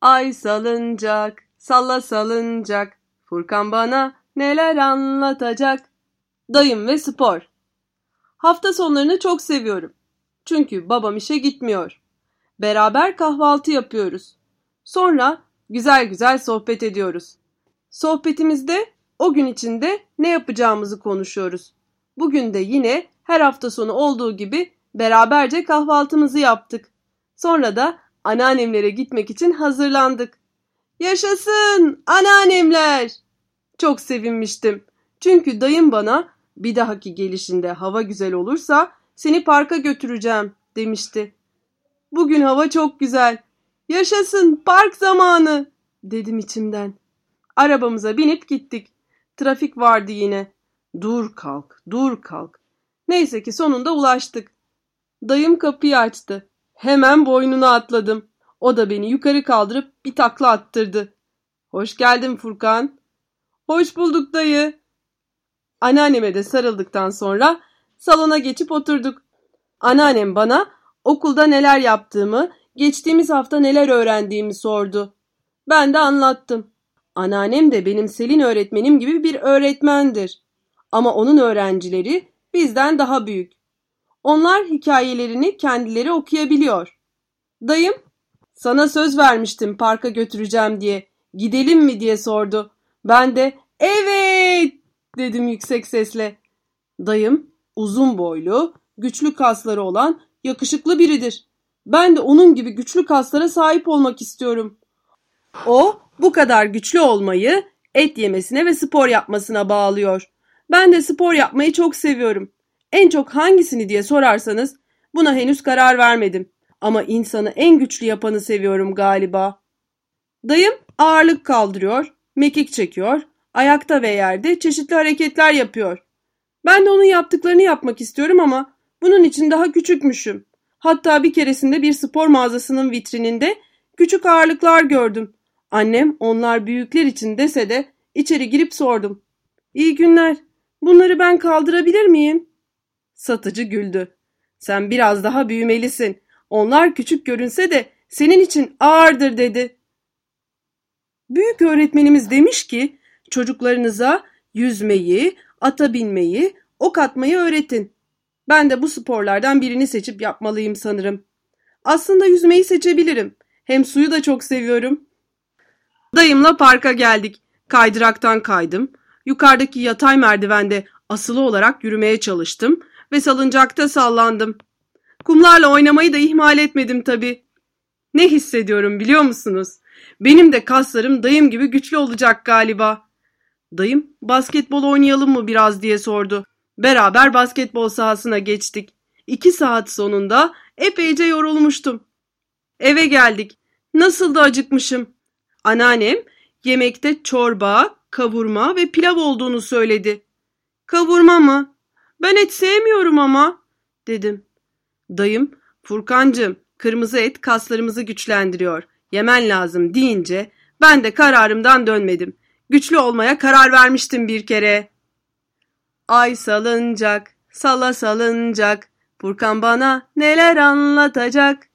Ay salıncak, salla salıncak, Furkan bana neler anlatacak. Dayım ve spor. Hafta sonlarını çok seviyorum. Çünkü babam işe gitmiyor. Beraber kahvaltı yapıyoruz. Sonra güzel güzel sohbet ediyoruz. Sohbetimizde o gün içinde ne yapacağımızı konuşuyoruz. Bugün de yine her hafta sonu olduğu gibi beraberce kahvaltımızı yaptık. Sonra da anneannemlere gitmek için hazırlandık. Yaşasın anneannemler! Çok sevinmiştim. Çünkü dayım bana bir dahaki gelişinde hava güzel olursa seni parka götüreceğim demişti. Bugün hava çok güzel. Yaşasın park zamanı dedim içimden. Arabamıza binip gittik. Trafik vardı yine. Dur kalk, dur kalk. Neyse ki sonunda ulaştık. Dayım kapıyı açtı. Hemen boynuna atladım. O da beni yukarı kaldırıp bir takla attırdı. Hoş geldin Furkan. Hoş bulduk dayı. Anneanneme de sarıldıktan sonra salona geçip oturduk. Anneannem bana okulda neler yaptığımı, geçtiğimiz hafta neler öğrendiğimi sordu. Ben de anlattım. Anneannem de benim Selin öğretmenim gibi bir öğretmendir. Ama onun öğrencileri bizden daha büyük. Onlar hikayelerini kendileri okuyabiliyor. Dayım, sana söz vermiştim parka götüreceğim diye. Gidelim mi diye sordu. Ben de evet dedim yüksek sesle. Dayım uzun boylu, güçlü kasları olan yakışıklı biridir. Ben de onun gibi güçlü kaslara sahip olmak istiyorum. O bu kadar güçlü olmayı et yemesine ve spor yapmasına bağlıyor. Ben de spor yapmayı çok seviyorum. En çok hangisini diye sorarsanız buna henüz karar vermedim. Ama insanı en güçlü yapanı seviyorum galiba. Dayım ağırlık kaldırıyor, mekik çekiyor, ayakta ve yerde çeşitli hareketler yapıyor. Ben de onun yaptıklarını yapmak istiyorum ama bunun için daha küçükmüşüm. Hatta bir keresinde bir spor mağazasının vitrininde küçük ağırlıklar gördüm. Annem onlar büyükler için dese de içeri girip sordum. İyi günler, bunları ben kaldırabilir miyim? Satıcı güldü. Sen biraz daha büyümelisin. Onlar küçük görünse de senin için ağırdır dedi. Büyük öğretmenimiz demiş ki çocuklarınıza yüzmeyi, ata binmeyi, ok atmayı öğretin. Ben de bu sporlardan birini seçip yapmalıyım sanırım. Aslında yüzmeyi seçebilirim. Hem suyu da çok seviyorum. Dayımla parka geldik. Kaydıraktan kaydım. Yukarıdaki yatay merdivende asılı olarak yürümeye çalıştım ve salıncakta sallandım. Kumlarla oynamayı da ihmal etmedim tabii. Ne hissediyorum biliyor musunuz? Benim de kaslarım dayım gibi güçlü olacak galiba. Dayım basketbol oynayalım mı biraz diye sordu. Beraber basketbol sahasına geçtik. 2 saat sonunda epeyce yorulmuştum. Eve geldik. Nasıl da acıkmışım. Anneannem yemekte çorba, kavurma ve pilav olduğunu söyledi. Kavurma mı? Ben et sevmiyorum ama dedim. Dayım, Furkancığım, kırmızı et kaslarımızı güçlendiriyor. Yemen lazım deyince ben de kararımdan dönmedim. Güçlü olmaya karar vermiştim bir kere. Ay salıncak, salla salıncak, Furkan bana neler anlatacak.